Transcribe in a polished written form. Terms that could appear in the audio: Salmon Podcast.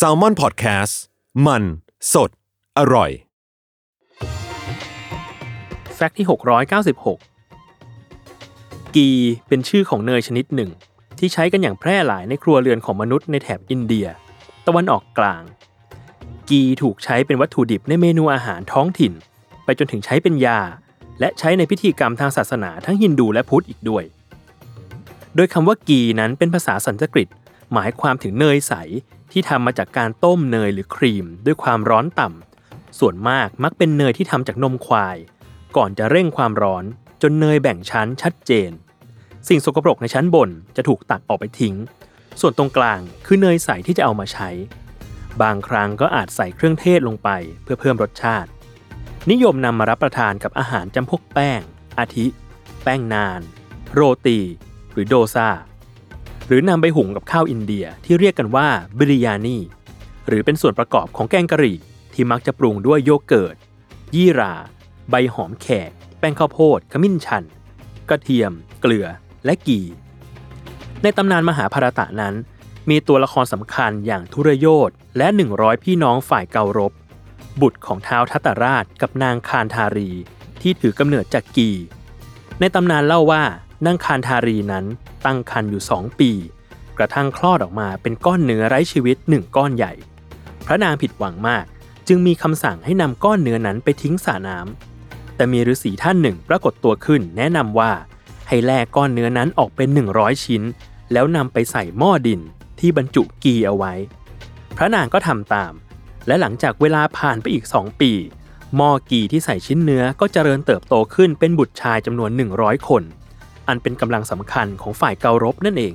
Salmon Podcast มันสดอร่อยแฟกต์ที่696กีเป็นชื่อของเนยชนิดหนึ่งที่ใช้กันอย่างแพร่หลายในครัวเรือนของมนุษย์ในแถบอินเดียตะวันออกกลางกีถูกใช้เป็นวัตถุดิบในเมนูอาหารท้องถิ่นไปจนถึงใช้เป็นยาและใช้ในพิธีกรรมทางศาสนาทั้งฮินดูและพุทธอีกด้วยโดยคำว่ากีนั้นเป็นภาษาสันสกฤตหมายความถึงเนยใสที่ทำมาจากการต้มเนยหรือครีมด้วยความร้อนต่ำส่วนมากมักเป็นเนยที่ทำจากนมควายก่อนจะเร่งความร้อนจนเนยแบ่งชั้นชัดเจนสิ่งสกปรกในชั้นบนจะถูกตักออกไปทิ้งส่วนตรงกลางคือเนยใสที่จะเอามาใช้บางครั้งก็อาจใส่เครื่องเทศลงไปเพื่อเพิ่มรสชาตินิยมนำมารับประทานกับอาหารจำพวกแป้งอาทิแป้งนานโรตีหรือโดซาหรือนำไปหุงกับข้าวอินเดียที่เรียกกันว่าบิริยานีหรือเป็นส่วนประกอบของแกงกะหรี่ที่มักจะปรุงด้วยโยเกิร์ตยี่หร่าใบหอมแขกแป้งข้าวโพดขมิ้นชันกระเทียมเกลือและกีในตำนานมหาภารตะนั้นมีตัวละครสำคัญอย่างทุรโยธและ100พี่น้องฝ่ายเการบบุตรของท้าวทัตตราชกับนางคานธารีที่ถือกำเนิดจากกีในตำนานเล่าว่านางคานธารีนั้นตั้งครรภ์อยู่2ปีกระทั่งคลอดออกมาเป็นก้อนเนื้อไร้ชีวิต1ก้อนใหญ่พระนางผิดหวังมากจึงมีคำสั่งให้นำก้อนเนื้อนั้นไปทิ้งสระน้ำแต่มีฤาษีท่านหนึ่งปรากฏตัวขึ้นแนะนำว่าให้แลกก้อนเนื้อนั้นออกเป็น100ชิ้นแล้วนำไปใส่หม้อดินที่บรรจุกีเอาไว้พระนางก็ทำตามและหลังจากเวลาผ่านไปอีก2ปีหม้อกีที่ใส่ชิ้นเนื้อก็เจริญเติบโตขึ้นเป็นบุตรชายจำนวน100คนอันเป็นกำลังสำคัญของฝ่ายเการบนั่นเอง